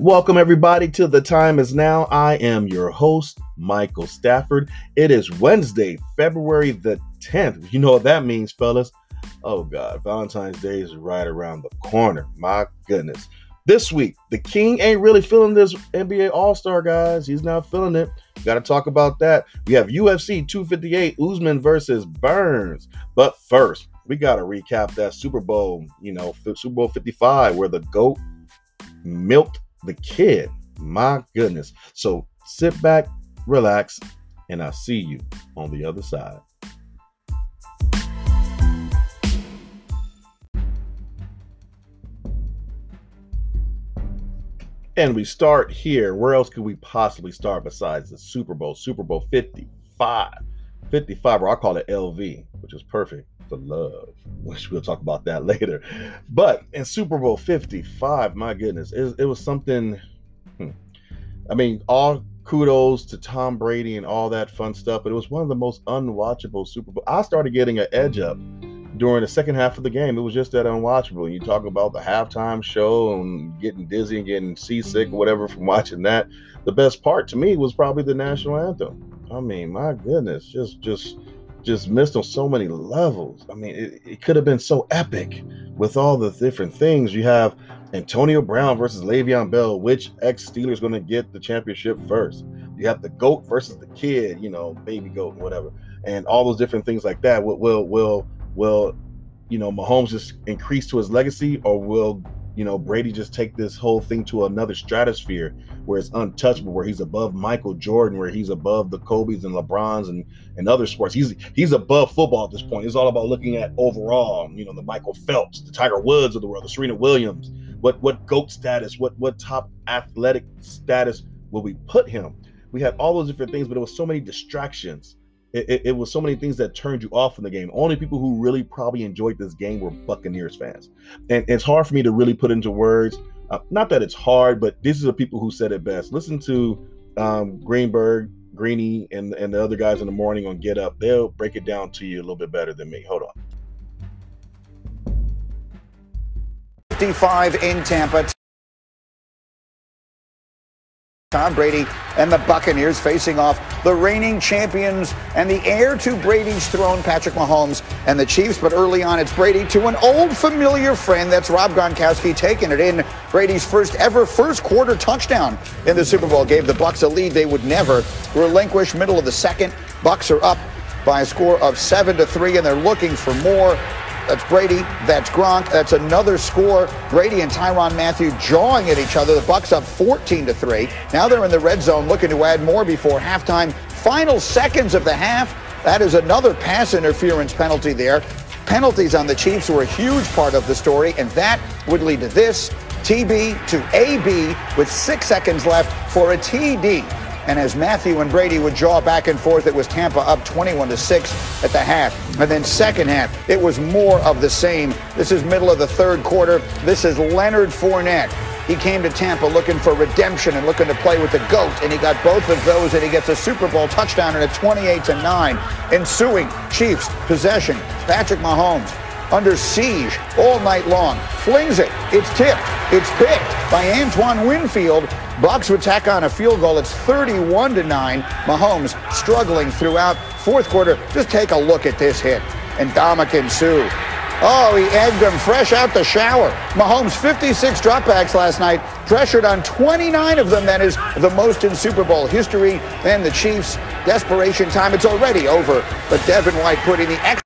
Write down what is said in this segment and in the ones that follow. Welcome everybody to The Time Is Now. I am your host, Michael Stafford. It is Wednesday, February the 10th. You know what that means, fellas. Oh God, Valentine's Day is right around the corner. My goodness. This week, the King ain't really feeling this NBA All-Star, guys. He's not feeling it. Got to talk about that. We have UFC 258, Usman versus Burns. But first, we got to recap that Super Bowl, Super Bowl 55, where the GOAT milked the kid. My goodness. So sit back, relax, and I'll see you on the other side. And we start here. Where else could we possibly start besides the Super Bowl? Super Bowl 55. 55, or I call it LV, which is perfect for love, which we'll talk about that later. But in Super Bowl 55, my goodness, it was something. I mean, all kudos to Tom Brady and all that fun stuff, but it was one of the most unwatchable Super Bowl. I started getting an edge up during the second half of the game. It was just that unwatchable. You talk about the halftime show and getting dizzy and getting seasick, whatever, from watching that. The best part to me was probably the national anthem. I mean, my goodness, just missed on so many levels. I mean, it could have been so epic with all the different things. You have Antonio Brown versus Le'Veon Bell, which ex-Steelers is going to get the championship first. You have the GOAT versus the kid, baby GOAT, whatever, and all those different things like that. Will Mahomes just increase to his legacy, or will, Brady just take this whole thing to another stratosphere where it's untouchable, where he's above Michael Jordan, where he's above the Kobes and LeBrons and other sports. He's above football at this point. It's all about looking at overall, the Michael Phelps, the Tiger Woods of the world, the Serena Williams. What GOAT status, what top athletic status will we put him? We had all those different things, but it was so many distractions. It was so many things that turned you off from the game. Only people who really probably enjoyed this game were Buccaneers fans. And it's hard for me to really put into words. Not that it's hard, but these are the people who said it best. Listen to Greenberg, Greeny, and the other guys in the morning on Get Up. They'll break it down to you a little bit better than me. Hold on. 55 in Tampa. Tom Brady and the Buccaneers facing off, the reigning champions and the heir to Brady's throne, Patrick Mahomes and the Chiefs. But early on, it's Brady to an old familiar friend. That's Rob Gronkowski taking it in. Brady's first quarter touchdown in the Super Bowl gave the Bucs a lead they would never relinquish. Middle of the second, Bucs are up by a score of 7-3, and they're looking for more. That's Brady, that's Gronk, that's another score. Brady and Tyron Matthew jawing at each other. The Bucs up 14-3. Now they're in the red zone looking to add more before halftime. Final seconds of the half. That is another pass interference penalty there. Penalties on the Chiefs were a huge part of the story, and that would lead to this. TB to AB with 6 seconds left for a TD. And as Matthew and Brady would jaw back and forth, it was Tampa up 21-6 at the half. And then second half, it was more of the same. This is middle of the third quarter. This is Leonard Fournette. He came to Tampa looking for redemption and looking to play with the GOAT, and he got both of those, and he gets a Super Bowl touchdown and a 28-9. Ensuing Chiefs possession. Patrick Mahomes under siege all night long. Flings it. It's tipped. It's picked by Antoine Winfield. Bucs would tack on a field goal. It's 31-9. Mahomes struggling throughout fourth quarter. Just take a look at this hit. And Dominique Sue. Oh, he egged him fresh out the shower. Mahomes 56 dropbacks last night. Pressured on 29 of them. That is the most in Super Bowl history. And the Chiefs, desperation time. It's already over. But Devin White putting the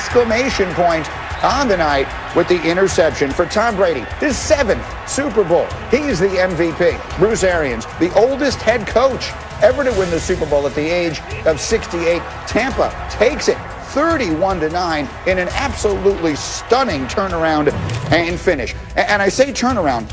exclamation point on the night with the interception for Tom Brady. His 7th Super Bowl. He is the MVP. Bruce Arians, the oldest head coach ever to win the Super Bowl at the age of 68. Tampa takes it 31-9 in an absolutely stunning turnaround and finish. And I say turnaround.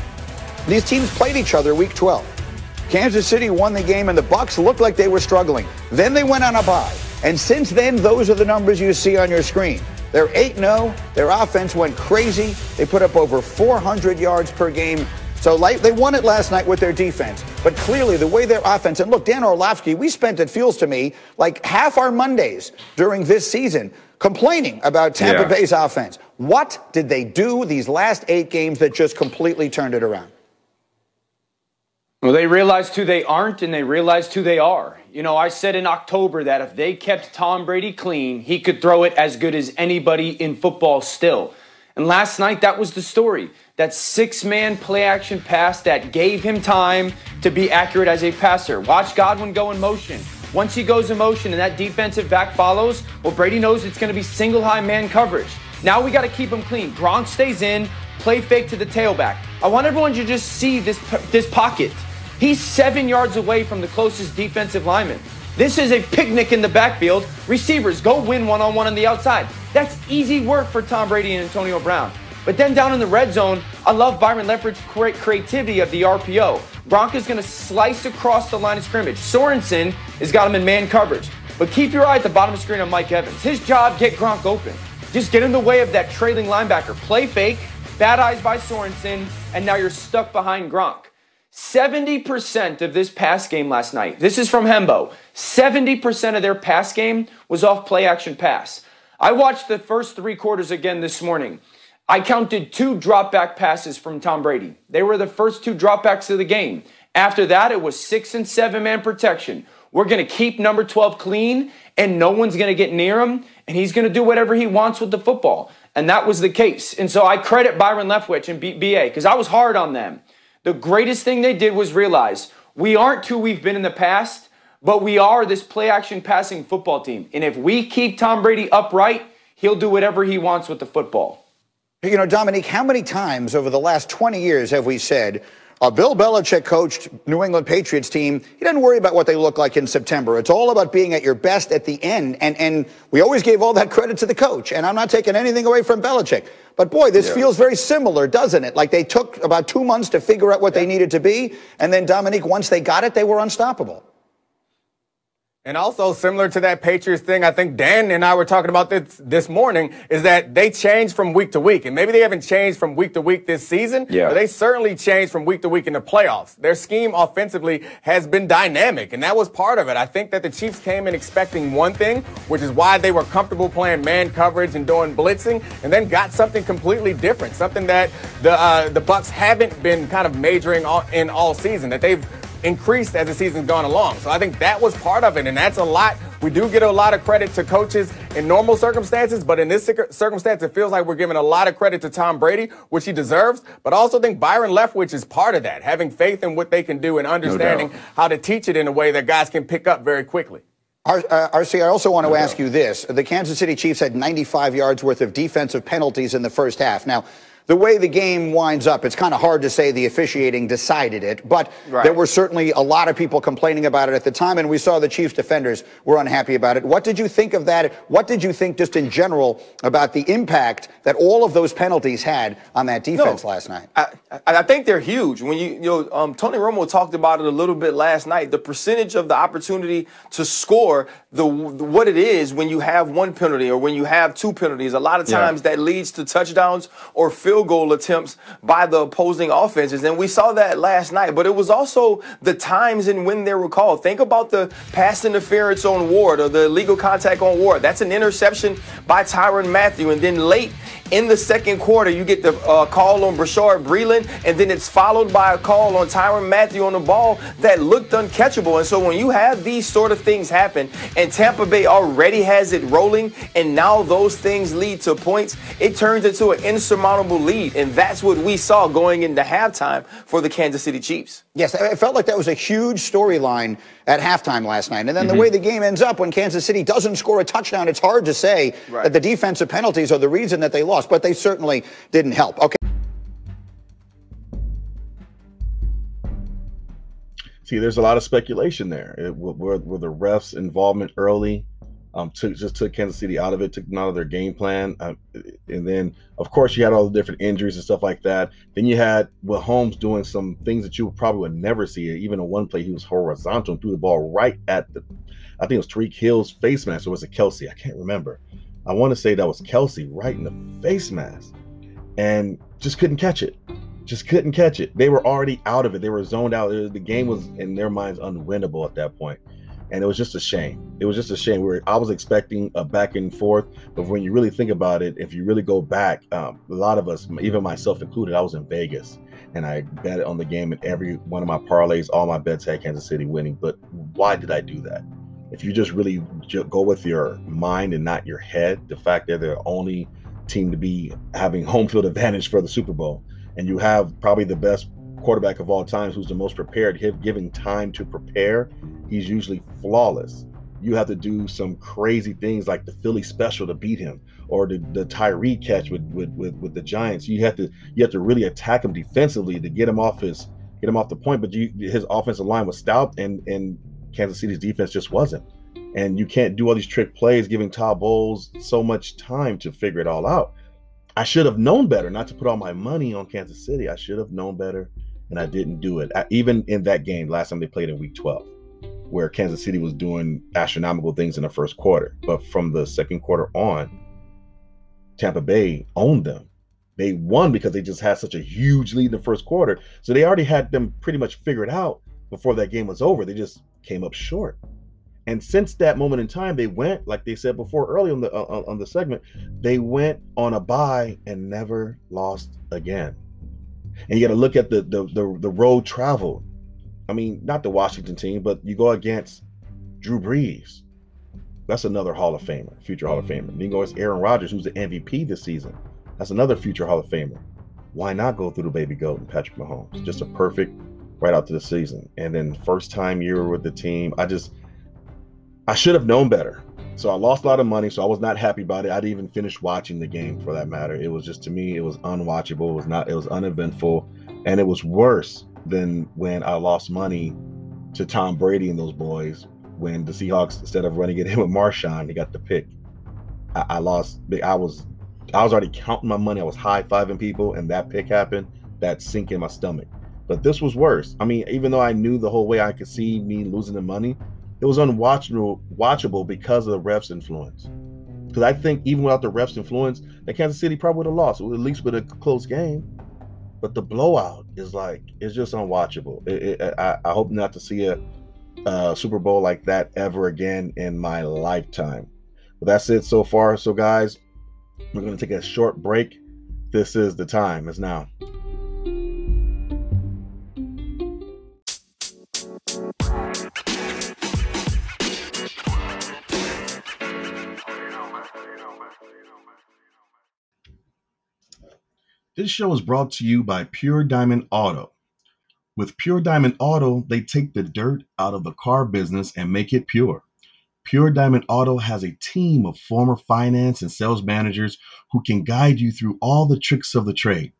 These teams played each other week 12. Kansas City won the game, and the Bucs looked like they were struggling. Then they went on a bye. And since then, those are the numbers you see on your screen. They're 8-0. Their offense went crazy. They put up over 400 yards per game. So they won it last night with their defense. But clearly, the way their offense, and look, Dan Orlovsky, we spent, it feels to me, like half our Mondays during this season complaining about Tampa Bay's offense. What did they do these last 8 games that just completely turned it around? Well, they realized who they aren't, and they realized who they are. You know, I said in October that if they kept Tom Brady clean, he could throw it as good as anybody in football still. And last night, that was the story. That six-man play-action pass that gave him time to be accurate as a passer. Watch Godwin go in motion. Once he goes in motion and that defensive back follows, well, Brady knows it's going to be single-high man coverage. Now we got to keep him clean. Gronk stays in, play fake to the tailback. I want everyone to just see this pocket. He's 7 yards away from the closest defensive lineman. This is a picnic in the backfield. Receivers, go win one-on-one on the outside. That's easy work for Tom Brady and Antonio Brown. But then down in the red zone, I love Byron Leftwich's creativity of the RPO. Gronk is going to slice across the line of scrimmage. Sorensen has got him in man coverage. But keep your eye at the bottom of the screen on Mike Evans. His job, get Gronk open. Just get in the way of that trailing linebacker. Play fake, bad eyes by Sorensen, and now you're stuck behind Gronk. 70% of this pass game last night, this is from Hembo, 70% of their pass game was off play-action pass. I watched the first three quarters again this morning. I counted two drop-back passes from Tom Brady. They were the first two dropbacks of the game. After that, it was 6- and 7-man protection. We're going to keep number 12 clean, and no one's going to get near him, and he's going to do whatever he wants with the football. And that was the case. And so I credit Byron Leftwich and BA because I was hard on them. The greatest thing they did was realize we aren't who we've been in the past, but we are this play-action passing football team. And if we keep Tom Brady upright, he'll do whatever he wants with the football. You know, Dominique, how many times over the last 20 years have we said, Bill Belichick coached New England Patriots team, he doesn't worry about what they look like in September. It's all about being at your best at the end. And we always gave all that credit to the coach. And I'm not taking anything away from Belichick. But, boy, this feels very similar, doesn't it? Like they took about 2 months to figure out what they needed to be. And then, Dominique, once they got it, they were unstoppable. And also similar to that Patriots thing, I think Dan and I were talking about this morning, is that they change from week to week. And maybe they haven't changed from week to week this season, but they certainly changed from week to week in the playoffs. Their scheme offensively has been dynamic, and that was part of it. I think that the Chiefs came in expecting one thing, which is why they were comfortable playing man coverage and doing blitzing, and then got something completely different, something that the Bucs haven't been kind of majoring in all season, that they've increased as the season's gone along. So I think that was part of it, and that's a lot. We do get a lot of credit to coaches in normal circumstances, but in this circumstance, it feels like we're giving a lot of credit to Tom Brady, which he deserves, but I also think Byron Leftwich is part of that, having faith in what they can do and understanding how to teach it in a way that guys can pick up very quickly. RC, I also want to ask you this. The Kansas City Chiefs had 95 yards worth of defensive penalties in the first half. Now, the way the game winds up, it's kind of hard to say the officiating decided it, but there were certainly a lot of people complaining about it at the time, and we saw the Chiefs defenders were unhappy about it. What did you think of that? What did you think just in general about the impact that all of those penalties had on that defense last night? I think they're huge. When you know, Tony Romo talked about it a little bit last night, the percentage of the opportunity to score, what it is when you have one penalty or when you have two penalties, a lot of times that leads to touchdowns or field goal attempts by the opposing offenses, and we saw that last night. But it was also the times and when they were called. Think about the pass interference on Ward or the illegal contact on Ward. That's an interception by Tyron Matthew, and then late in the second quarter, you get the call on Brashard Breeland, and then it's followed by a call on Tyron Matthew on the ball that looked uncatchable. And so when you have these sort of things happen, and Tampa Bay already has it rolling, and now those things lead to points, it turns into an insurmountable lead. And that's what we saw going into halftime for the Kansas City Chiefs. Yes, it felt like that was a huge storyline at halftime last night. And then the way the game ends up when Kansas City doesn't score a touchdown, it's hard to say that the defensive penalties are the reason that they lost, but they certainly didn't help. Okay. See, there's a lot of speculation there. Were the refs' involvement early? Just took Kansas City out of it, took them out of their game plan. And then, of course, you had all the different injuries and stuff like that. Then you had Mahomes doing some things that you probably would never see. Even in one play, he was horizontal and threw the ball right at the, I think it was Tariq Hill's face mask, or was it Kelsey? I can't remember. I want to say that was Kelsey right in the face mask, and just couldn't catch it. Just couldn't catch it. They were already out of it. They were zoned out. The game was, in their minds, unwinnable at that point. and it was just a shame. It was just a shame. I was expecting a back and forth, but when you really think about it, if you really go back, a lot of us, even myself included, I was in Vegas, and I bet on the game in every one of my parlays. All my bets had Kansas City winning, but why did I do that? If you just really go with your mind and not your head, the fact that they're the only team to be having home field advantage for the Super Bowl, and you have probably the best quarterback of all time who's the most prepared, given time to prepare, he's usually flawless. You have to do some crazy things like the Philly special to beat him, or the Tyree catch with the Giants. You have to really attack him defensively to get him off the point. But his offensive line was stout, and Kansas City's defense just wasn't. And you can't do all these trick plays, giving Todd Bowles so much time to figure it all out. I should have known better not to put all my money on Kansas City. I should have known better, and I didn't do it. Even in that game, last time they played in Week 12, where Kansas City was doing astronomical things in the first quarter. But from the second quarter on, Tampa Bay owned them. They won because they just had such a huge lead in the first quarter. So they already had them pretty much figured out before that game was over. They just came up short. And since that moment in time, they went, like they said before, early on the segment, they went on a bye and never lost again. And you got to look at the road travel. I mean, not the Washington team, but you go against Drew Brees. That's another Hall of Famer, future Hall of Famer. And you go against Aaron Rodgers, who's the MVP this season. That's another future Hall of Famer. Why not go through the baby goat and Patrick Mahomes? Just a perfect right out to the season. And then first time year with the team, I should have known better. So I lost a lot of money, so I was not happy about it. I didn't even finish watching the game, for that matter. It was just, to me, it was unwatchable. It was uneventful, and it was worse than when I lost money to Tom Brady and those boys when the Seahawks, instead of running at him with Marshawn, they got the pick. I lost. I was already counting my money. I was high-fiving people, and that pick happened. That sink in my stomach. But this was worse. I mean, even though I knew the whole way I could see me losing the money, it was unwatchable because of the refs' influence. Because I think even without the refs' influence, that Kansas City probably would have lost. It would at least been a close game. But the blowout is like, it's just unwatchable. I hope not to see a Super Bowl like that ever again in my lifetime. But that's it so far. So guys, we're going to take a short break. This is the time. It's now. This show is brought to you by Pure Diamond Auto. With Pure Diamond Auto, they take the dirt out of the car business and make it pure. Pure Diamond Auto has a team of former finance and sales managers who can guide you through all the tricks of the trade.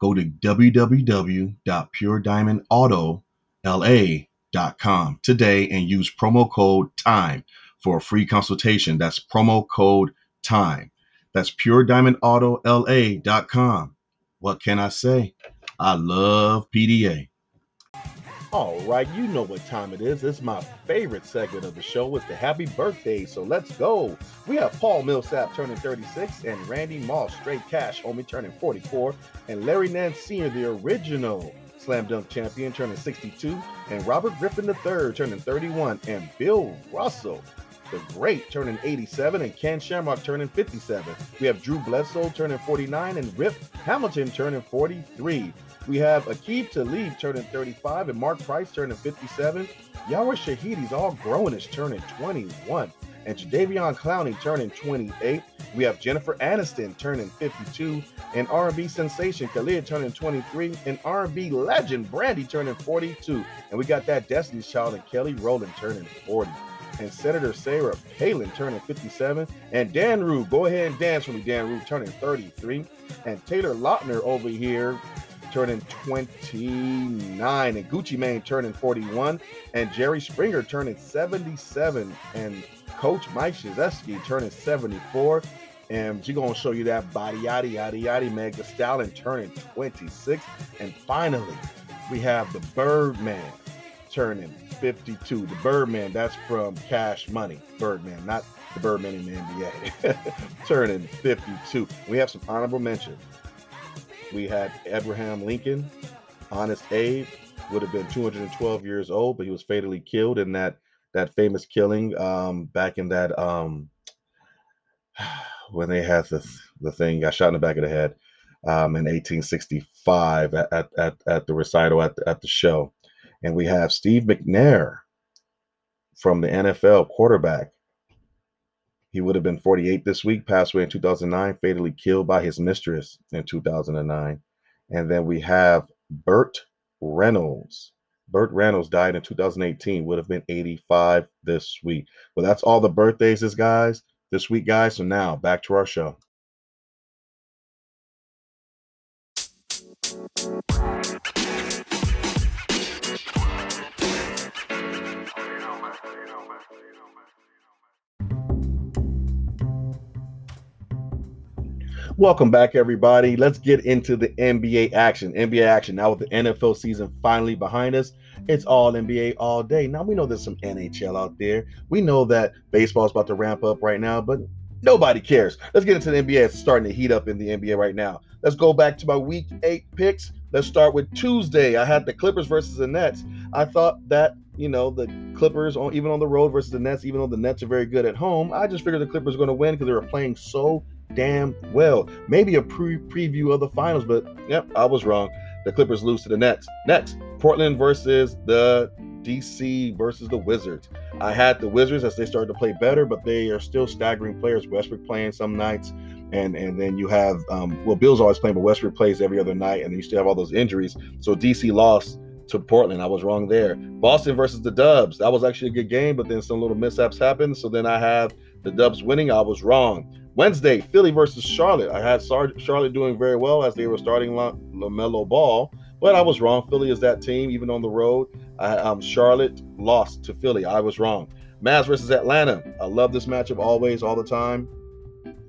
Go to www.purediamondautola.com today and use promo code TIME for a free consultation. That's promo code TIME. That's purediamondautola.com. What can I say? I love PDA. All right, you know what time it is. It's my favorite segment of the show. It's the happy birthday, so let's go. We have Paul Millsap turning 36 and Randy Moss, straight cash homie, turning 44, and Larry Nance Sr., the original slam dunk champion, turning 62, and Robert Griffin III turning 31, and Bill Russell, the Great, turning 87, and Ken Shamrock turning 57. We have Drew Bledsoe turning 49 and Rip Hamilton turning 43. We have Aqib Talib turning 35 and Mark Price turning 57. Yara Shahidi's all grownish turning 21 and Jadeveon Clowney turning 28. We have Jennifer Aniston turning 52 and R&B sensation Khalid turning 23 and R&B legend Brandy turning 42. And we got that Destiny's Child and Kelly Rowland turning 40. And Senator Sarah Palin turning 57, and Dan Rube, go ahead and dance for me, Dan Rube, turning 33, and Taylor Lautner over here turning 29, and Gucci Mane turning 41, and Jerry Springer turning 77, and Coach Mike Krzyzewski turning 74, and she's going to show you that body, yaddy, yaddy, yaddy, Meg Thee Stallion turning 26, and finally, we have the Birdman turning 52. The Birdman, that's from Cash Money. Birdman, not the Birdman in the NBA. Turning 52. We have some honorable mentions. We had Abraham Lincoln. Honest Abe would have been 212 years old, but he was fatally killed in that that famous killing back in that when they had the thing got shot in the back of the head in 1865 at the recital at the show. And we have Steve McNair from the NFL, quarterback. He would have been 48 this week, passed away in 2009, fatally killed by his mistress in 2009. And then we have Burt Reynolds. Burt Reynolds died in 2018, would have been 85 this week. Well, that's all the birthdays this week, guys. So now back to our show. Welcome back, everybody. Let's get into the NBA action. NBA action. Now with the NFL season finally behind us, it's all NBA all day. Now, we know there's some NHL out there. We know that baseball is about to ramp up right now, but nobody cares. Let's get into the NBA. It's starting to heat up in the NBA right now. Let's go back to my Week 8 picks. Let's start with Tuesday. I had the Clippers versus the Nets. I thought that, you know, the Clippers, even on the road versus the Nets, even though the Nets are very good at home, I just figured the Clippers were going to win because they were playing so damn well. Maybe a preview of the finals, but yep, I was wrong. The Clippers lose to the Nets. Next, Portland versus the DC versus the Wizards. I had the Wizards as they started to play better, but they are still staggering players. Westbrook playing some nights, and then you have well, Bill's always playing, but Westbrook plays every other night, and then you still have all those injuries. So DC lost to Portland. I was wrong there. Boston versus the Dubs. That was actually a good game, but then some little mishaps happened. So then I have the Dubs winning. I was wrong. Wednesday, Philly versus Charlotte. I had Charlotte doing very well as they were starting LaMelo Ball, but I was wrong. Philly is that team, even on the road. Charlotte lost to Philly. I was wrong. Mavs versus Atlanta. I love this matchup always, all the time.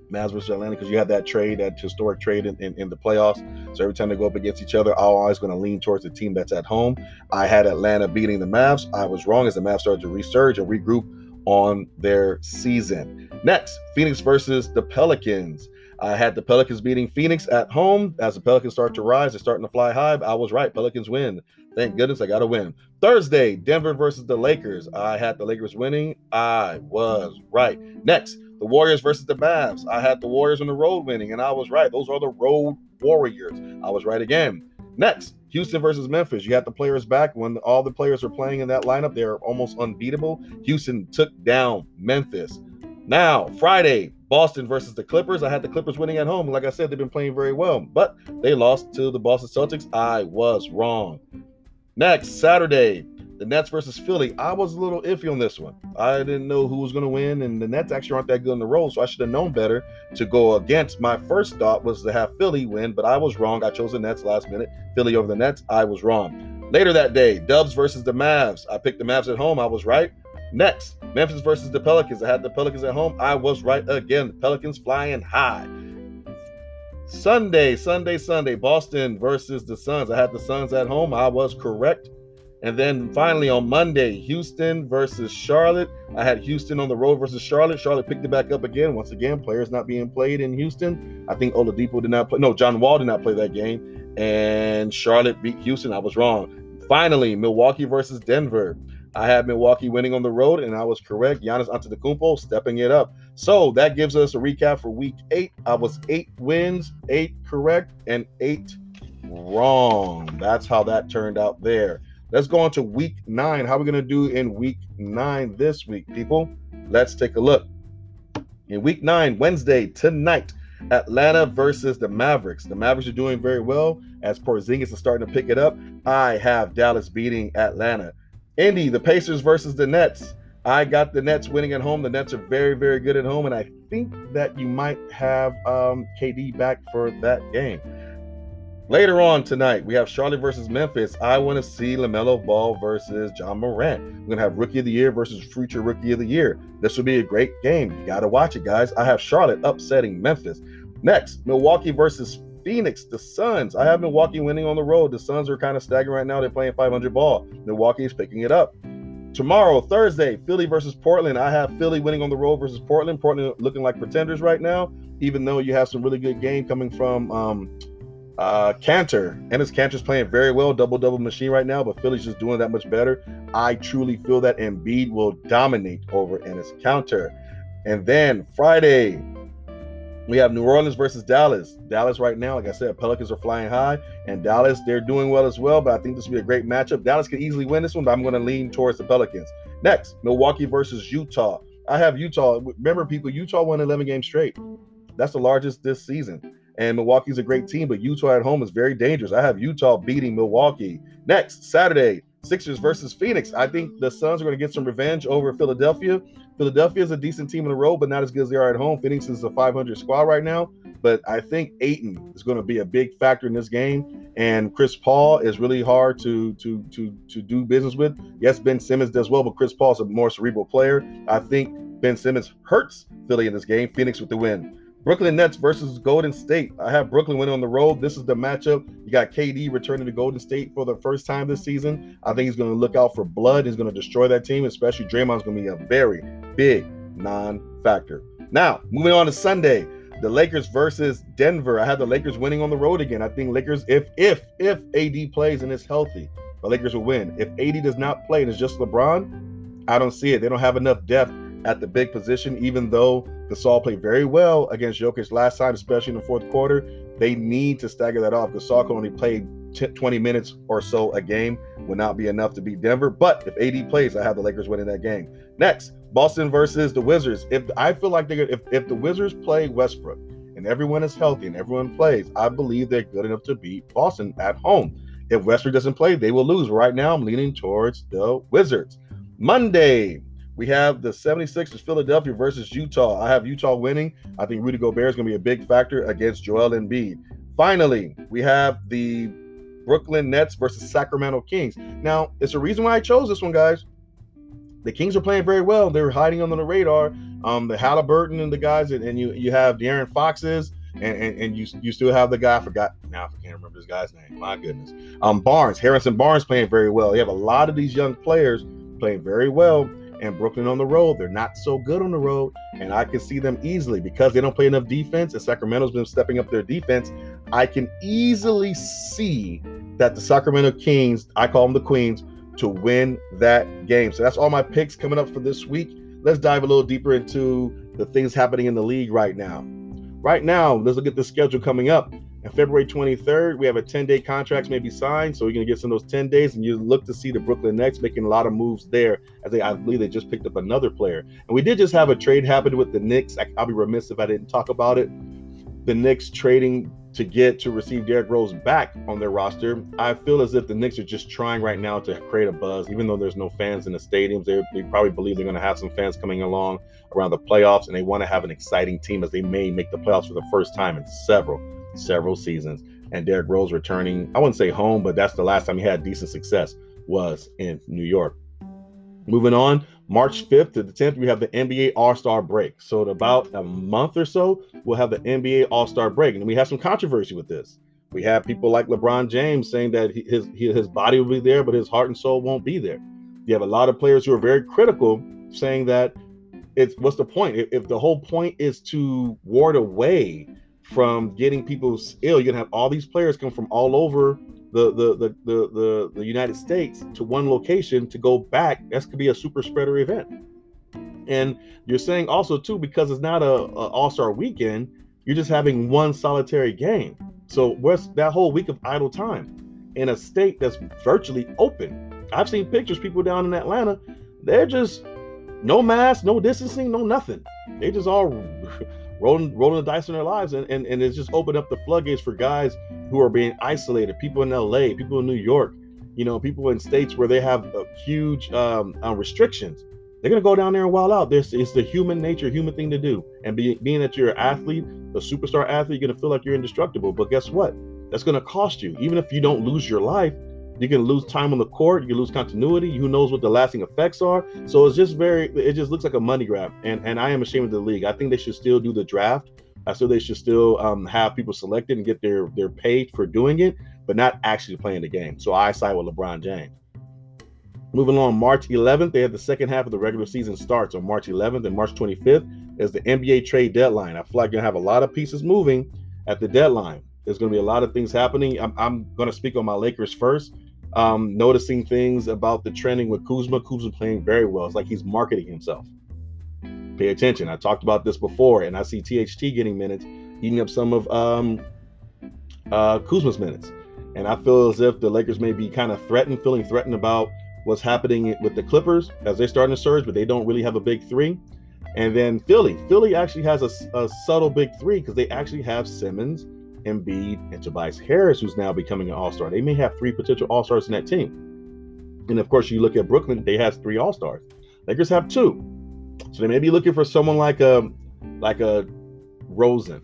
Mavs versus Atlanta, because you have that trade, that historic trade in the playoffs. So every time they go up against each other, I'm always going to lean towards the team that's at home. I had Atlanta beating the Mavs. I was wrong as the Mavs started to resurge and regroup on their season. Next, Phoenix versus the Pelicans. I had the Pelicans beating Phoenix at home. As the Pelicans start to rise, they're starting to fly high. I was right. Pelicans win. Thank goodness I got to win. Thursday, Denver versus the Lakers. I had the Lakers winning. I was right. Next, the Warriors versus the Mavs. I had the Warriors on the road winning, and I was right. Those are the road Warriors. I was right again. Next, Houston versus Memphis. You got the players back. When all the players are playing in that lineup, they're almost unbeatable. Houston took down Memphis. Now, Friday, Boston versus the Clippers. I had the Clippers winning at home. Like I said, they've been playing very well, but they lost to the Boston Celtics. I was wrong. Next, Saturday, the Nets versus Philly. I was a little iffy on this one. I didn't know who was going to win, and the Nets actually aren't that good on the road, so I should have known better to go against. My first thought was to have Philly win, but I was wrong. I chose the Nets last minute. Philly over the Nets. I was wrong. Later that day, Dubs versus the Mavs. I picked the Mavs at home. I was right. Next, Memphis versus the Pelicans. I had the Pelicans at home. I was right again. The Pelicans flying high. Sunday, Boston versus the Suns. I had the Suns at home. I was correct. And then finally on Monday, Houston versus Charlotte. I had Houston on the road versus Charlotte. Charlotte picked it back up again. Once again, players not being played in Houston. I think Oladipo did not play. No, John Wall did not play that game. And Charlotte beat Houston. I was wrong. Finally, Milwaukee versus Denver. I had Milwaukee winning on the road, and I was correct. Giannis Antetokounmpo stepping it up. So that gives us a recap for Week 8. I was 8 wins, 8 correct, and 8 wrong. That's how that turned out there. Let's go on to Week 9. How are we going to do in Week 9 this week, people? Let's take a look. In Week 9, Wednesday, tonight, Atlanta versus the Mavericks. The Mavericks are doing very well as Porzingis is starting to pick it up. I have Dallas beating Atlanta. Indy, the Pacers versus the Nets. I got the Nets winning at home. The Nets are very, very good at home, and I think that you might have KD back for that game. Later on tonight, we have Charlotte versus Memphis. I want to see LaMelo Ball versus John Morant. We're going to have Rookie of the Year versus Future Rookie of the Year. This will be a great game. You got to watch it, guys. I have Charlotte upsetting Memphis. Next, Milwaukee versus Phoenix, the Suns. I have Milwaukee winning on the road. The Suns are kind of staggering right now. They're playing 500 ball. Milwaukee is picking it up. Tomorrow, Thursday, Philly versus Portland. I have Philly winning on the road versus Portland. Portland looking like pretenders right now, even though you have some really good game coming from Cantor. Ennis Cantor's playing very well, double-double machine right now, but Philly's just doing that much better. I truly feel that Embiid will dominate over Ennis Cantor. And then Friday, we have New Orleans versus Dallas. Dallas right now, like I said, Pelicans are flying high, and Dallas, they're doing well as well, but I think this will be a great matchup. Dallas could easily win this one, but I'm going to lean towards the Pelicans. Next, Milwaukee versus Utah. I have Utah. Remember, people, Utah won 11 games straight. That's the largest this season. And Milwaukee's a great team, but Utah at home is very dangerous. I have Utah beating Milwaukee. Next, Saturday, Sixers versus Phoenix. I think the Suns are going to get some revenge over Philadelphia. Philadelphia is a decent team on the road, but not as good as they are at home. Phoenix is a 500 squad right now, but I think Ayton is going to be a big factor in this game. And Chris Paul is really hard to do business with. Yes, Ben Simmons does well, but Chris Paul is a more cerebral player. I think Ben Simmons hurts Philly in this game. Phoenix with the win. Brooklyn Nets versus Golden State. I have Brooklyn winning on the road. This is the matchup. You got KD returning to Golden State for the first time this season. I think he's going to look out for blood. He's going to destroy that team, especially Draymond's going to be a very big non-factor. Now, moving on to Sunday, the Lakers versus Denver. I have the Lakers winning on the road again. I think Lakers, if AD plays and is healthy, the Lakers will win. If AD does not play and it's just LeBron, I don't see it. They don't have enough depth at the big position, even though Gasol played very well against Jokic last time, especially in the fourth quarter. They need to stagger that off. Gasol can only play 20 minutes or so a game. Would not be enough to beat Denver. But if AD plays, I have the Lakers winning that game. Next, Boston versus the Wizards. If the Wizards play Westbrook and everyone is healthy and everyone plays, I believe they're good enough to beat Boston at home. If Westbrook doesn't play, they will lose. Right now, I'm leaning towards the Wizards. Monday, we have the 76ers, Philadelphia versus Utah. I have Utah winning. I think Rudy Gobert is going to be a big factor against Joel Embiid. Finally, we have the Brooklyn Nets versus Sacramento Kings. Now, it's a reason why I chose this one, guys. The Kings are playing very well. They're hiding under the radar. The Halliburton and the guys, and you have the Aaron Foxes, and you still have the guy, I can't remember this guy's name. My goodness. Barnes, Harrison Barnes playing very well. You have a lot of these young players playing very well. And Brooklyn on the road, they're not so good on the road, and I can see them easily because they don't play enough defense, and Sacramento's been stepping up their defense. I can easily see that the Sacramento Kings, I call them the Queens, to win that game. So that's all my picks coming up for this week. Let's dive a little deeper into the things happening in the league right now. Right now, let's look at the schedule coming up. On February 23rd, we have a 10-day contract may be signed, so we're going to get some of those 10 days, and you look to see the Brooklyn Nets making a lot of moves there, as I believe they just picked up another player. And we did just have a trade happen with the Knicks. I'll be remiss if I didn't talk about it. The Knicks trading to receive Derrick Rose back on their roster. I feel as if the Knicks are just trying right now to create a buzz, even though there's no fans in the stadiums. They probably believe they're going to have some fans coming along around the playoffs, and they want to have an exciting team as they may make the playoffs for the first time in several seasons. And Derrick Rose returning, I wouldn't say home, but that's the last time he had decent success was in New York. Moving on, March 5th to the 10th, we have the NBA All-Star break. So in about a month or so, we'll have the NBA All-Star break. And we have some controversy with this. We have people like LeBron James saying that his body will be there, but his heart and soul won't be there. You have a lot of players who are very critical saying that what's the point? If the whole point is to ward away from getting people ill, you're gonna have all these players come from all over the United States to one location to go back. That's could be a super spreader event. And you're saying also too, because it's not a all-star weekend, you're just having one solitary game. So where's that whole week of idle time in a state that's virtually open? I've seen pictures, people down in Atlanta, they're just no mask, no distancing, no nothing. They just all rolling the dice in their lives, and it's just opened up the floodgates for guys who are being isolated, people in LA, people in New York, people in states where they have huge restrictions. They're going to go down there and wild out. It's the human thing to do. And being that you're an athlete, a superstar athlete, you're going to feel like you're indestructible. But guess what? That's going to cost you. Even if you don't lose your life, you can lose time on the court. You can lose continuity. Who knows what the lasting effects are? So it's just it just looks like a money grab. And I am ashamed of the league. I think they should still do the draft. I feel they should still have people selected and get their pay for doing it, but not actually playing the game. So I side with LeBron James. Moving on, March 11th, they have the second half of the regular season starts on March 11th, and March 25th is the NBA trade deadline. I feel like you're going to have a lot of pieces moving at the deadline. There's going to be a lot of things happening. I'm going to speak on my Lakers first. Noticing things about the trending with Kuzma. Kuzma playing very well. It's like he's marketing himself. Pay attention. I talked about this before, and I see THT getting minutes, eating up some of Kuzma's minutes. And I feel as if the Lakers may be kind of threatened, feeling threatened about what's happening with the Clippers as they're starting to surge, but they don't really have a big three. And then Philly. Philly actually has a subtle big three because they actually have Simmons, Embiid, and Tobias Harris, who's now becoming an all-star. They may have three potential all-stars in that team. And of course, you look at Brooklyn, they have three all-stars. Lakers have two. So they may be looking for someone like a Rosen,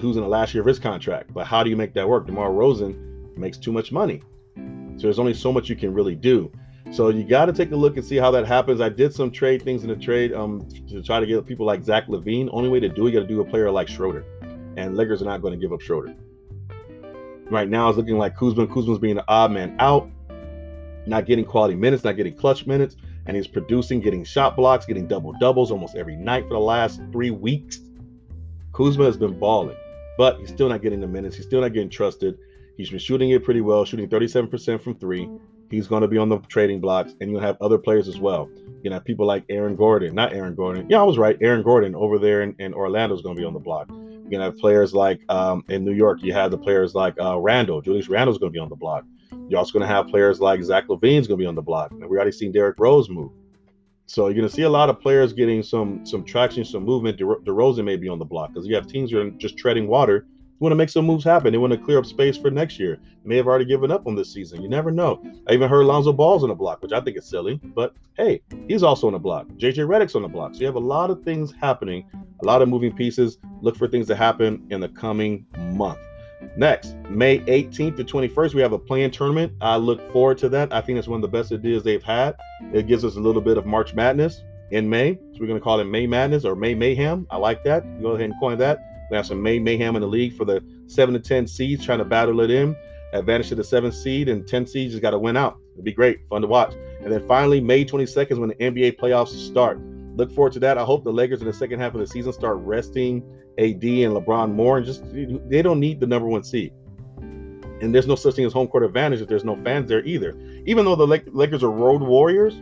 who's in the last year of his contract. But how do you make that work? DeMar DeRozan makes too much money. So there's only so much you can really do. So you got to take a look and see how that happens. I did some trade things in the trade to try to get people like Zach LaVine. Only way to do it, you got to do a player like Schroeder. And Lakers are not going to give up Schroeder. Right now, it's looking like Kuzma. Kuzma's being the odd man out, not getting quality minutes, not getting clutch minutes. And he's producing, getting shot blocks, getting double-doubles almost every night for the last 3 weeks. Kuzma has been balling, but he's still not getting the minutes. He's still not getting trusted. He's been shooting it pretty well, shooting 37% from three. He's going to be on the trading blocks, and you'll have other players as well. You know, people like Aaron Gordon over there in Orlando is going to be on the block. You're going to have players like in New York, you have the players like Julius Randle's going to be on the block. You're also going to have players like Zach LaVine's going to be on the block. And we already seen Derrick Rose move. So you're going to see a lot of players getting some traction, some movement. DeRozan may be on the block because you have teams who are just treading water. You want to make some moves happen. They want to clear up space for next year. They may have already given up on this season. You never know. I even heard Lonzo Ball's on the block, which I think is silly. But, hey, he's also on the block. J.J. Redick's on the block. So you have a lot of things happening, a lot of moving pieces. Look for things to happen in the coming month. Next, May 18th to 21st, we have a play-in tournament. I look forward to that. I think it's one of the best ideas they've had. It gives us a little bit of March Madness in May. So we're going to call it May Madness or May Mayhem. I like that. Go ahead and coin that. We have some May Mayhem in the league for the 7 to 10 seeds trying to battle it in. Advantage to the 7th seed and 10 seeds just got to win out. It'll be great. Fun to watch. And then finally, May 22nd is when the NBA playoffs start. Look forward to that. I hope the Lakers in the second half of the season start resting AD and LeBron more, and just they don't need the number one seed. And there's no such thing as home court advantage if there's no fans there either. Even though the Lakers are road warriors.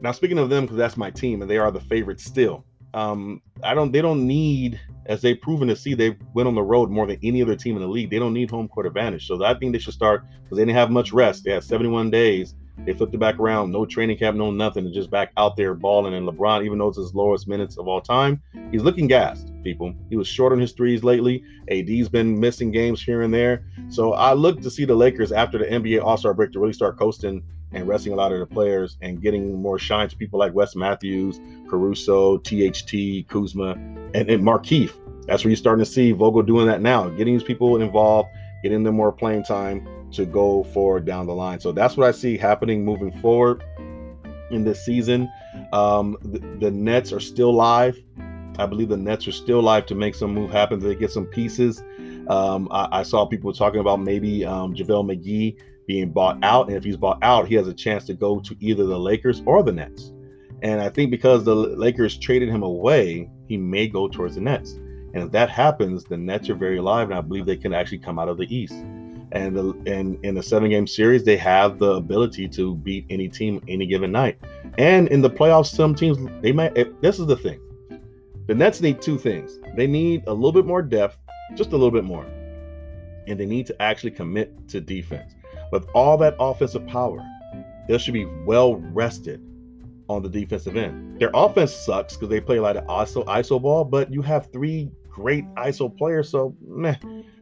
Now, speaking of them, because that's my team and they are the favorites still. They don't need, as they've proven to see, they've went on the road more than any other team in the league. They don't need home court advantage. So I think they should start because they didn't have much rest. They had 71 days. They flipped it back around, no training camp, no nothing, and just back out there balling. And LeBron, even though it's his lowest minutes of all time, he's looking gassed, people. He was short on his threes lately. AD's been missing games here and there. So I look to see the Lakers after the NBA All-Star break to really start coasting and resting a lot of the players and getting more shine to people like Wes Matthews, Caruso, THT, Kuzma, and Markeith. That's where you're starting to see Vogel doing that now, getting these people involved, getting them more playing time to go forward down the line. So that's what I see happening moving forward in this season. The Nets are still live. I believe the Nets are still live to make some move happen. They get some pieces. I saw people talking about maybe JaVale McGee being bought out. And if he's bought out, he has a chance to go to either the Lakers or the Nets. And I think because the Lakers traded him away, he may go towards the Nets. And if that happens, the Nets are very live. And I believe they can actually come out of the East. And in a 7-game series, they have the ability to beat any team any given night. And in the playoffs, some teams, they might. This is the thing. The Nets need two things. They need a little bit more depth, just a little bit more. And they need to actually commit to defense. With all that offensive power, they should be well rested on the defensive end. Their offense sucks because they play a lot of ISO ball, but you have three great ISO players, so meh.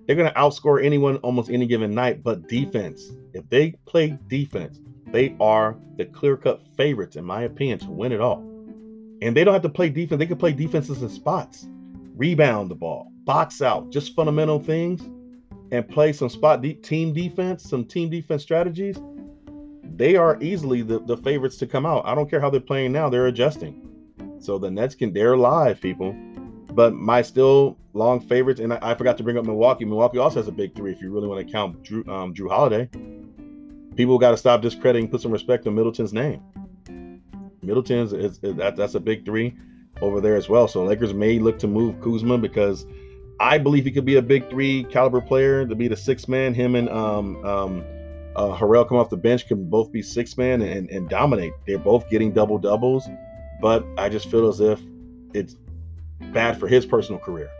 They're going to outscore anyone almost any given night, but defense, if they play defense, they are the clear-cut favorites, in my opinion, to win it all. And they don't have to play defense. They can play defenses in spots, rebound the ball, box out, just fundamental things, and play some spot team defense, some team defense strategies. They are easily the favorites to come out. I don't care how they're playing now. They're adjusting. So the Nets, they're live, people. But my still long favorites, and I forgot to bring up Milwaukee. Milwaukee also has a big three if you really want to count Drew Holiday. People got to stop discrediting, put some respect on Middleton's name. Middleton's that's a big three over there as well. So Lakers may look to move Kuzma because I believe he could be a big three caliber player to be the sixth man. Him and Harrell come off the bench, can both be sixth man and dominate. They're both getting double doubles, but I just feel as if it's bad for his personal career.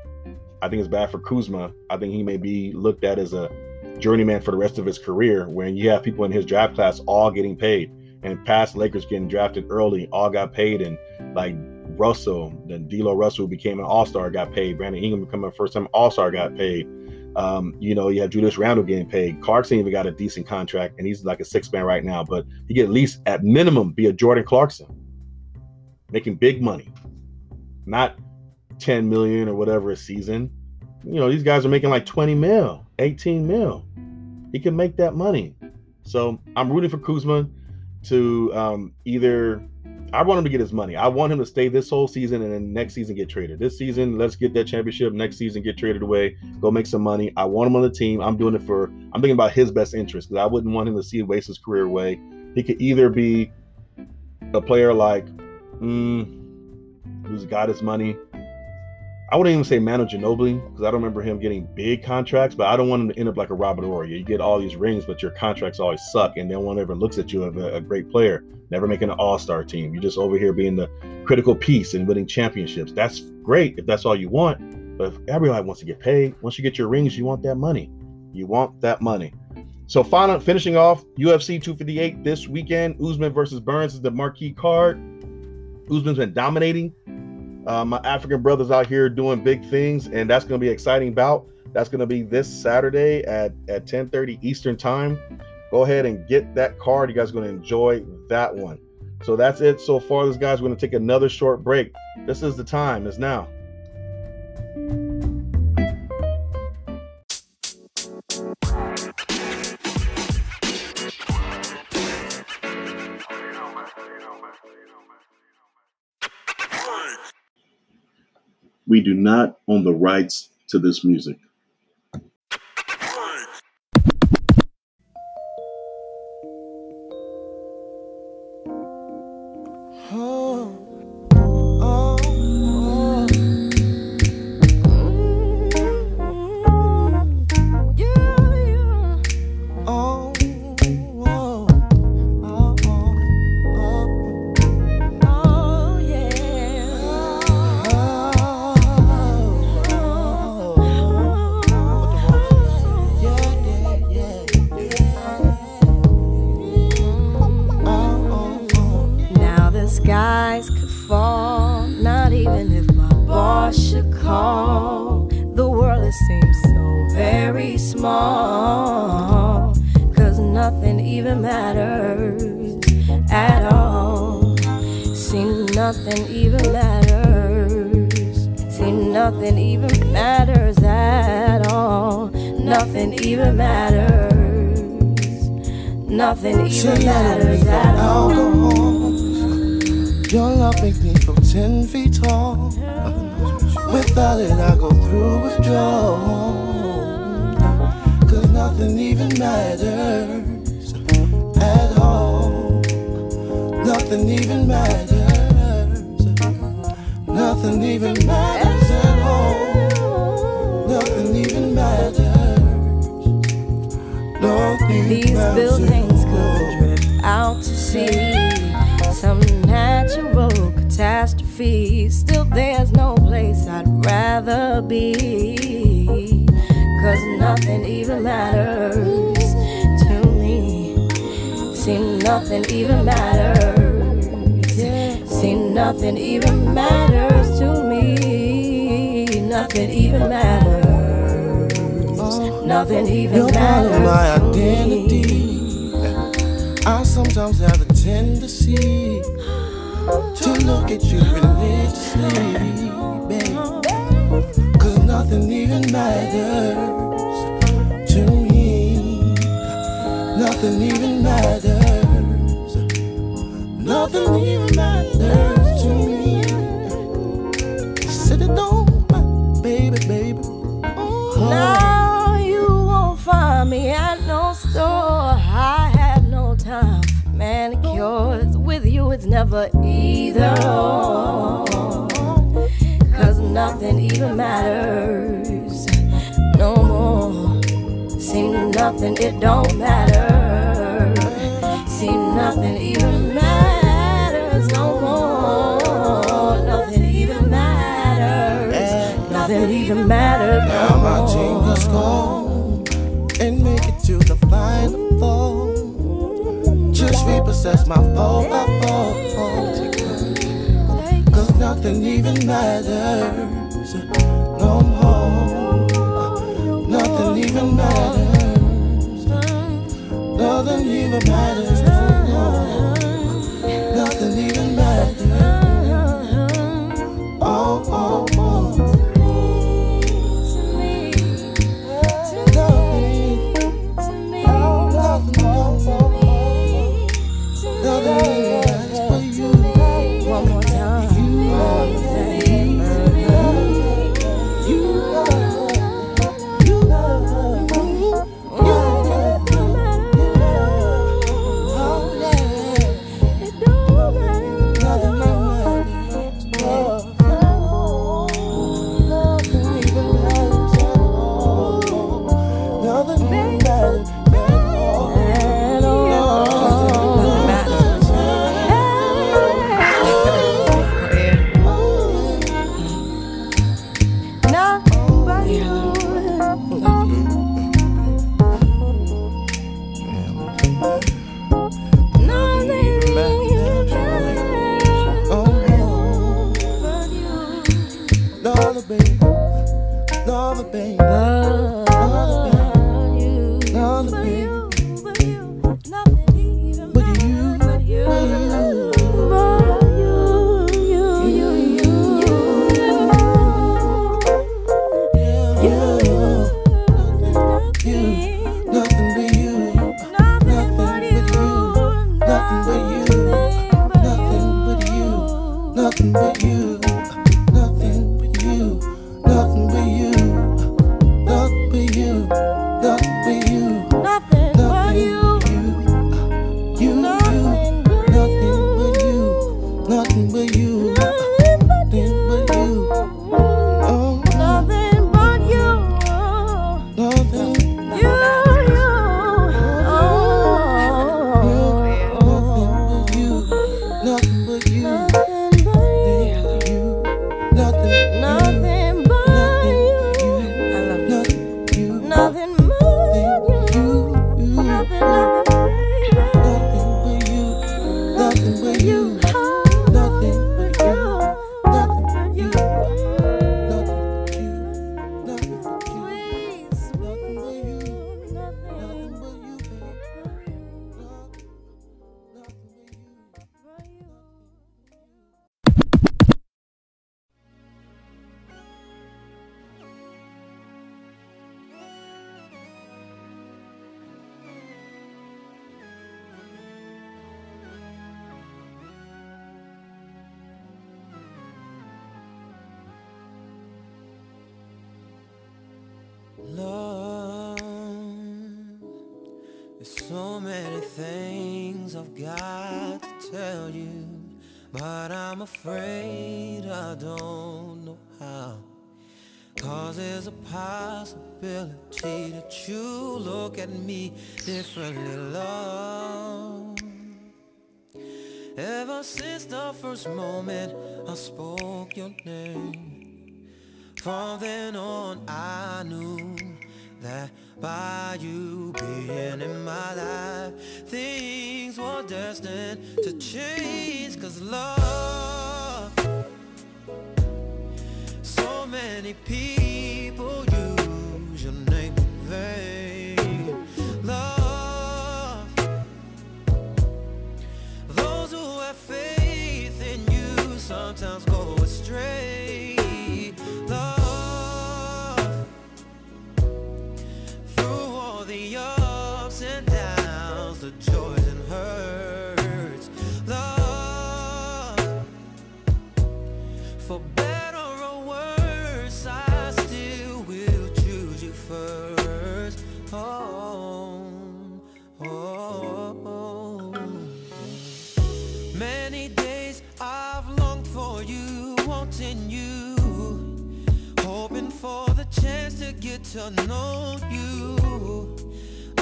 I think it's bad for Kuzma. I think he may be looked at as a journeyman for the rest of his career, when you have people in his draft class all getting paid, and past Lakers getting drafted early all got paid, and like Russell, then D'Lo Russell became an all-star, got paid. Brandon Ingram becoming a first-time all-star, got paid. You know, you have Julius Randle getting paid. Clarkson even got a decent contract, and he's like a sixth man right now, but he could at least at minimum be a Jordan Clarkson, making big money, not 10 million or whatever a season. You know, these guys are making like 20 mil, 18 mil. He can make that money. So I'm rooting for Kuzma to I want him to get his money. I want him to stay this whole season and then next season get traded. This season, let's get that championship. Next season, get traded away. Go make some money. I want him on the team. I'm thinking about his best interest, because I wouldn't want him to waste his career away. He could either be a player like, who's got his money. I wouldn't even say Manu Ginobili, because I don't remember him getting big contracts, but I don't want him to end up like a Robert Ory. You get all these rings, but your contracts always suck, and no one ever looks at you as a great player, never making an all-star team. You're just over here being the critical piece and winning championships. That's great if that's all you want, but if everybody wants to get paid, once you get your rings, you want that money. You want that money. So finishing off, UFC 258 this weekend, Usman versus Burns is the marquee card. Usman's been dominating. My African brothers out here doing big things, and that's going to be an exciting bout. That's going to be this Saturday at 10:30 Eastern time. Go ahead and get that card. You guys are going to enjoy that one. So that's it so far. This guy's going to take another short break. This is the time. It's now. We do not own the rights to this music. Nothing even matters. nothing, it don't matter. See, nothing even matters no more. Nothing even matters. Nothing even matters no more. Now my team was gone and make it to the final four. Just repossess my phone, my phone. Cause nothing even matters no more. Nothing even matters. Nothing even matters. Nothing even matters. Oh, oh, oh. To me, oh, nothing, oh, oh, oh. Nothing even matters but you. One more time. You are the thing.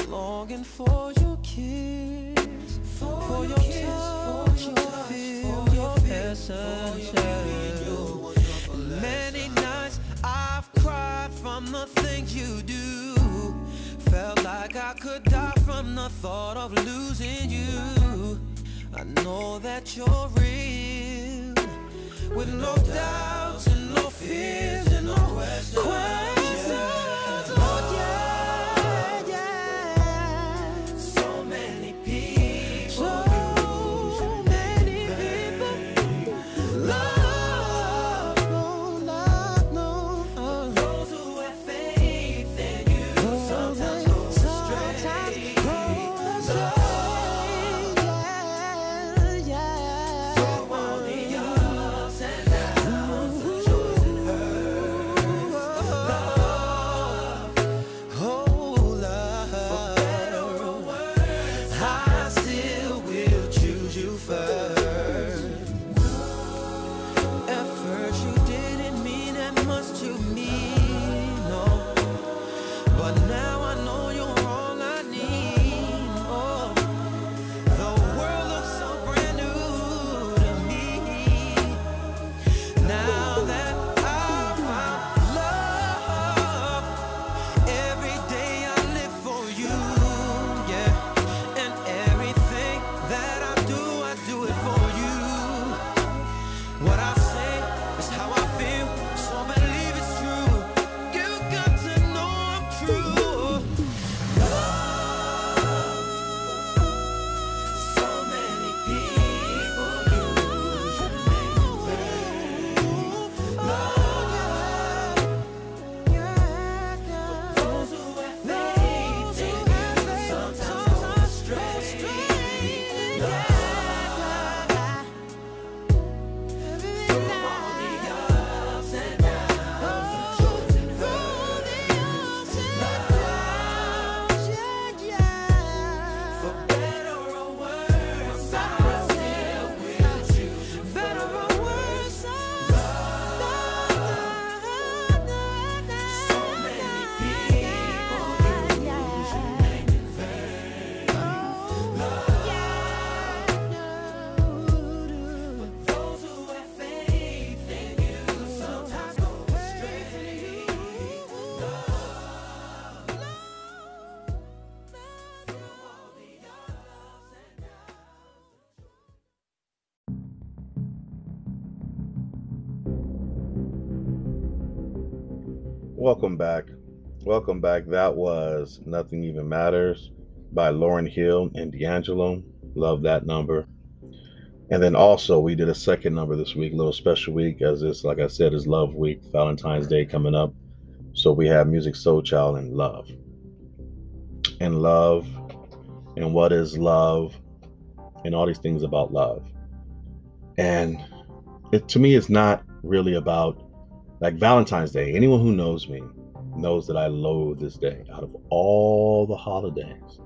Longing for your kiss, for your touch, for your feel, your essence. Many nights I've cried from the things you do. Felt like I could die from the thought of losing you. I know that you're real, with no doubts and no fears and no questions. Welcome back. That was Nothing Even Matters by Lauryn Hill and D'Angelo. Love that number. And then also we did a second number this week, a little special week, as it's, like I said, is Love Week, Valentine's Day coming up. So we have Music Soul Child and Love. And love, and what is love, and all these things about love. And it, to me, it's not really about, like, Valentine's Day, anyone who knows me knows that I loathe this day. Out of all the holidays,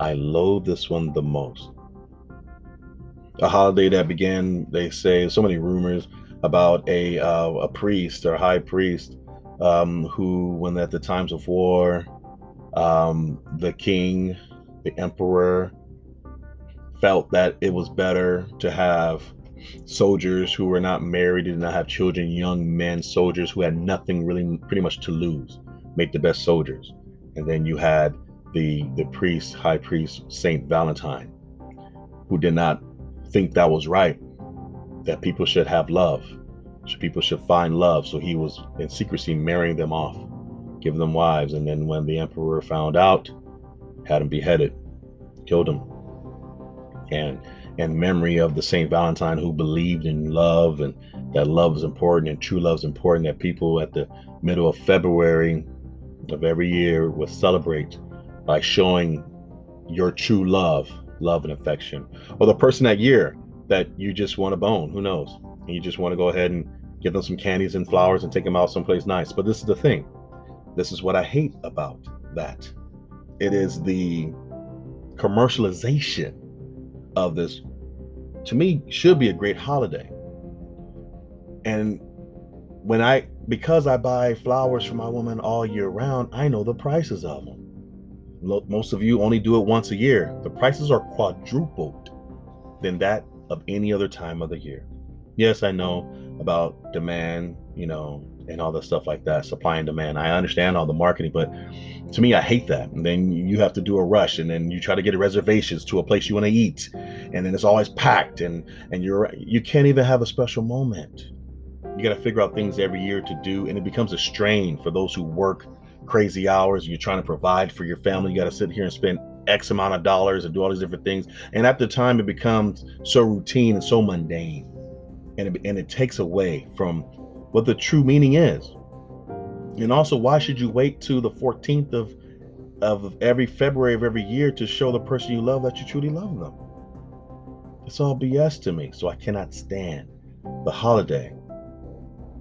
I loathe this one the most. A holiday that began, they say, so many rumors about a priest or high priest who, when at the times of war, the king, the emperor, felt that it was better to have soldiers who were not married, did not have children, young men, soldiers who had nothing really pretty much to lose, make the best soldiers. And then you had the priest, high priest, Saint Valentine, who did not think that was right, that people should have love, people should find love. So he was in secrecy marrying them off, giving them wives. And then when the emperor found out, had him beheaded, killed him. And memory of the Saint Valentine who believed in love, and that love is important and true love is important, that people at the middle of February of every year would celebrate by showing your true love and affection. Or the person that year that you just want to bone, who knows? And you just want to go ahead and give them some candies and flowers and take them out someplace nice. But this is the thing. This is what I hate about that. It is the commercialization of this, to me, should be a great holiday. And because I buy flowers for my woman all year round, I know the prices of them. most of you only do it once a year. The prices are quadrupled than that of any other time of the year. Yes, I know about demand, you know, and all that stuff like that, supply and demand. I understand all the marketing, but to me, I hate that. And then you have to do a rush, and then you try to get reservations to a place you want to eat, and then it's always packed, and you can't even have a special moment. You got to figure out things every year to do, and it becomes a strain for those who work crazy hours. You're trying to provide for your family. You got to sit here and spend X amount of dollars and do all these different things, and at the time, it becomes so routine and so mundane, and it takes away from what the true meaning is. And also, why should you wait to the 14th of every February of every year to show the person you love that you truly love them? It's all BS to me, so I cannot stand the holiday.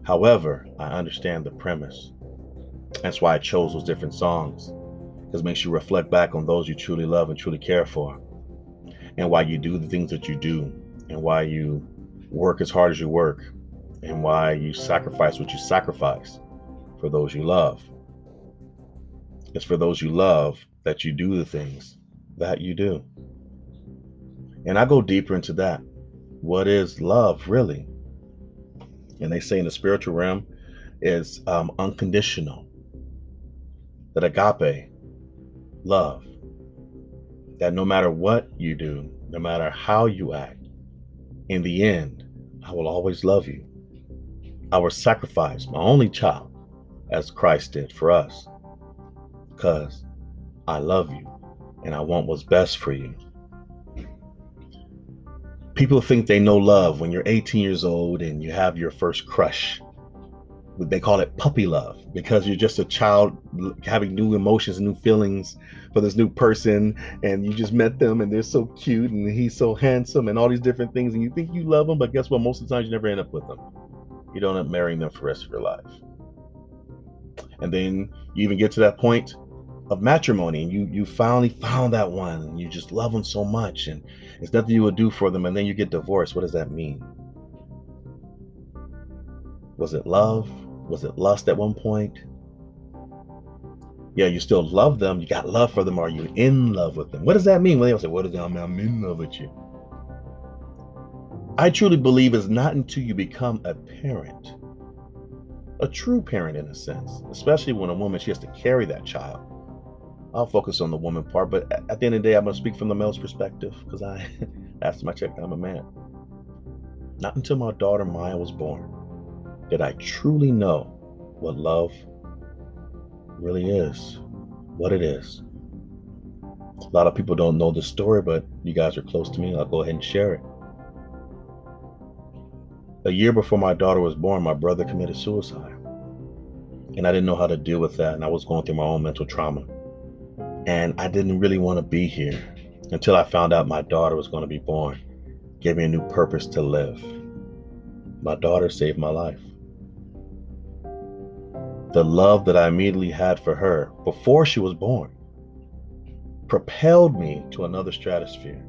However, I understand the premise. That's why I chose those different songs, because it makes you reflect back on those you truly love and truly care for, and why you do the things that you do, and why you work as hard as you work, and why you sacrifice what you sacrifice for those you love. It's for those you love that you do the things that you do. And I go deeper into that. What is love, really? And they say in the spiritual realm is unconditional. That agape love. That no matter what you do, no matter how you act, in the end, I will always love you. I will sacrifice my only child as Christ did for us, because I love you and I want what's best for you. People think they know love when you're 18 years old and you have your first crush. They call it puppy love, because you're just a child having new emotions and new feelings for this new person, and you just met them and they're so cute and he's so handsome and all these different things, and you think you love them, but guess what? Most of the times you never end up with them. You don't end up marrying them for the rest of your life. And then you even get to that point of matrimony, and you finally found that one, and you just love them so much, and it's nothing you would do for them, and then you get divorced. What does that mean? Was it love? Was it lust at one point? Yeah, you still love them. You got love for them. Are you in love with them? What does that mean? Well, they all say, what does that mean? I'm in love with you. I truly believe it's not until you become a parent, a true parent in a sense, especially when a woman, she has to carry that child. I'll focus on the woman part, but at the end of the day, I'm going to speak from the male's perspective, because I, after my check, I'm a man. Not until my daughter Maya was born did I truly know what love really is, what it is. A lot of people don't know the story, but you guys are close to me. I'll go ahead and share it. A year before my daughter was born, my brother committed suicide. And I didn't know how to deal with that. And I was going through my own mental trauma. And I didn't really want to be here until I found out my daughter was going to be born. Gave me a new purpose to live. My daughter saved my life. The love that I immediately had for her before she was born propelled me to another stratosphere.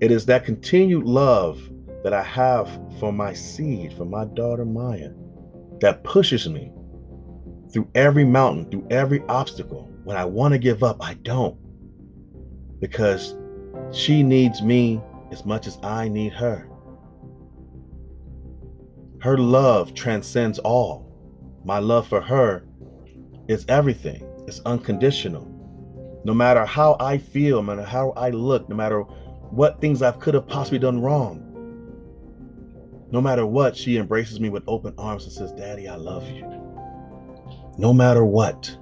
It is that continued love that I have for my seed, for my daughter Maya, that pushes me through every mountain, through every obstacle. When I want to give up, I don't, because she needs me as much as I need her. Her love transcends all. My love for her is everything. It's unconditional. No matter how I feel, no matter how I look, no matter what things I could have possibly done wrong, no matter what, she embraces me with open arms and says, Daddy, I love you. No matter what,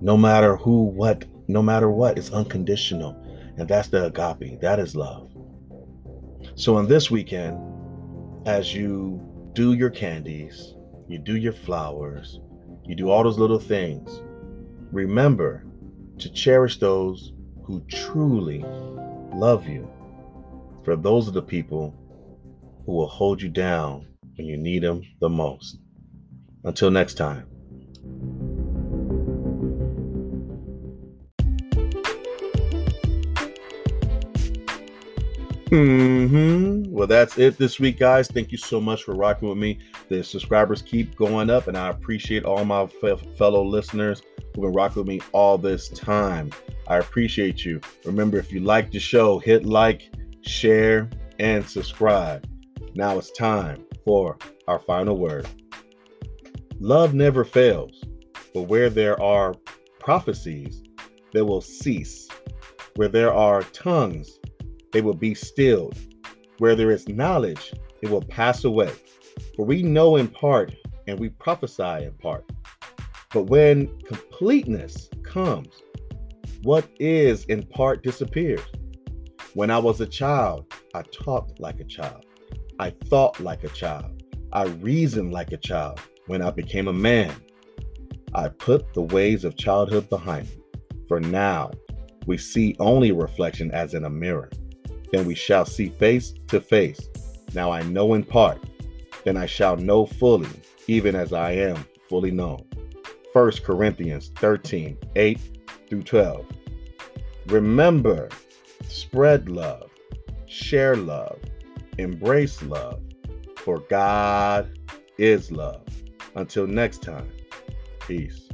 no matter who, what, no matter what, it's unconditional. And that's the agape. That is love. So on this weekend, as you do your candies, you do your flowers, you do all those little things, remember to cherish those who truly love you. For those are the people who will hold you down when you need them the most. Until next time. Well, that's it this week, guys. Thank you so much for rocking with me. The subscribers keep going up, and I appreciate all my fellow listeners who've been rocking with me all this time. I appreciate you. Remember, if you like the show, hit like, share, and subscribe. Now it's time for our final word. Love never fails, but where there are prophecies, they will cease. Where there are tongues, they will be stilled. Where there is knowledge, it will pass away. For we know in part, and we prophesy in part. But when completeness comes, what is in part disappears. When I was a child, I talked like a child. I thought like a child. I reasoned like a child. When I became a man, I put the ways of childhood behind me. For now, we see only reflection as in a mirror. Then we shall see face to face. Now I know in part. Then I shall know fully, even as I am fully known. 1 Corinthians 13, 8 through 12. Remember, spread love, share love, embrace love, for God is love. Until next time, peace.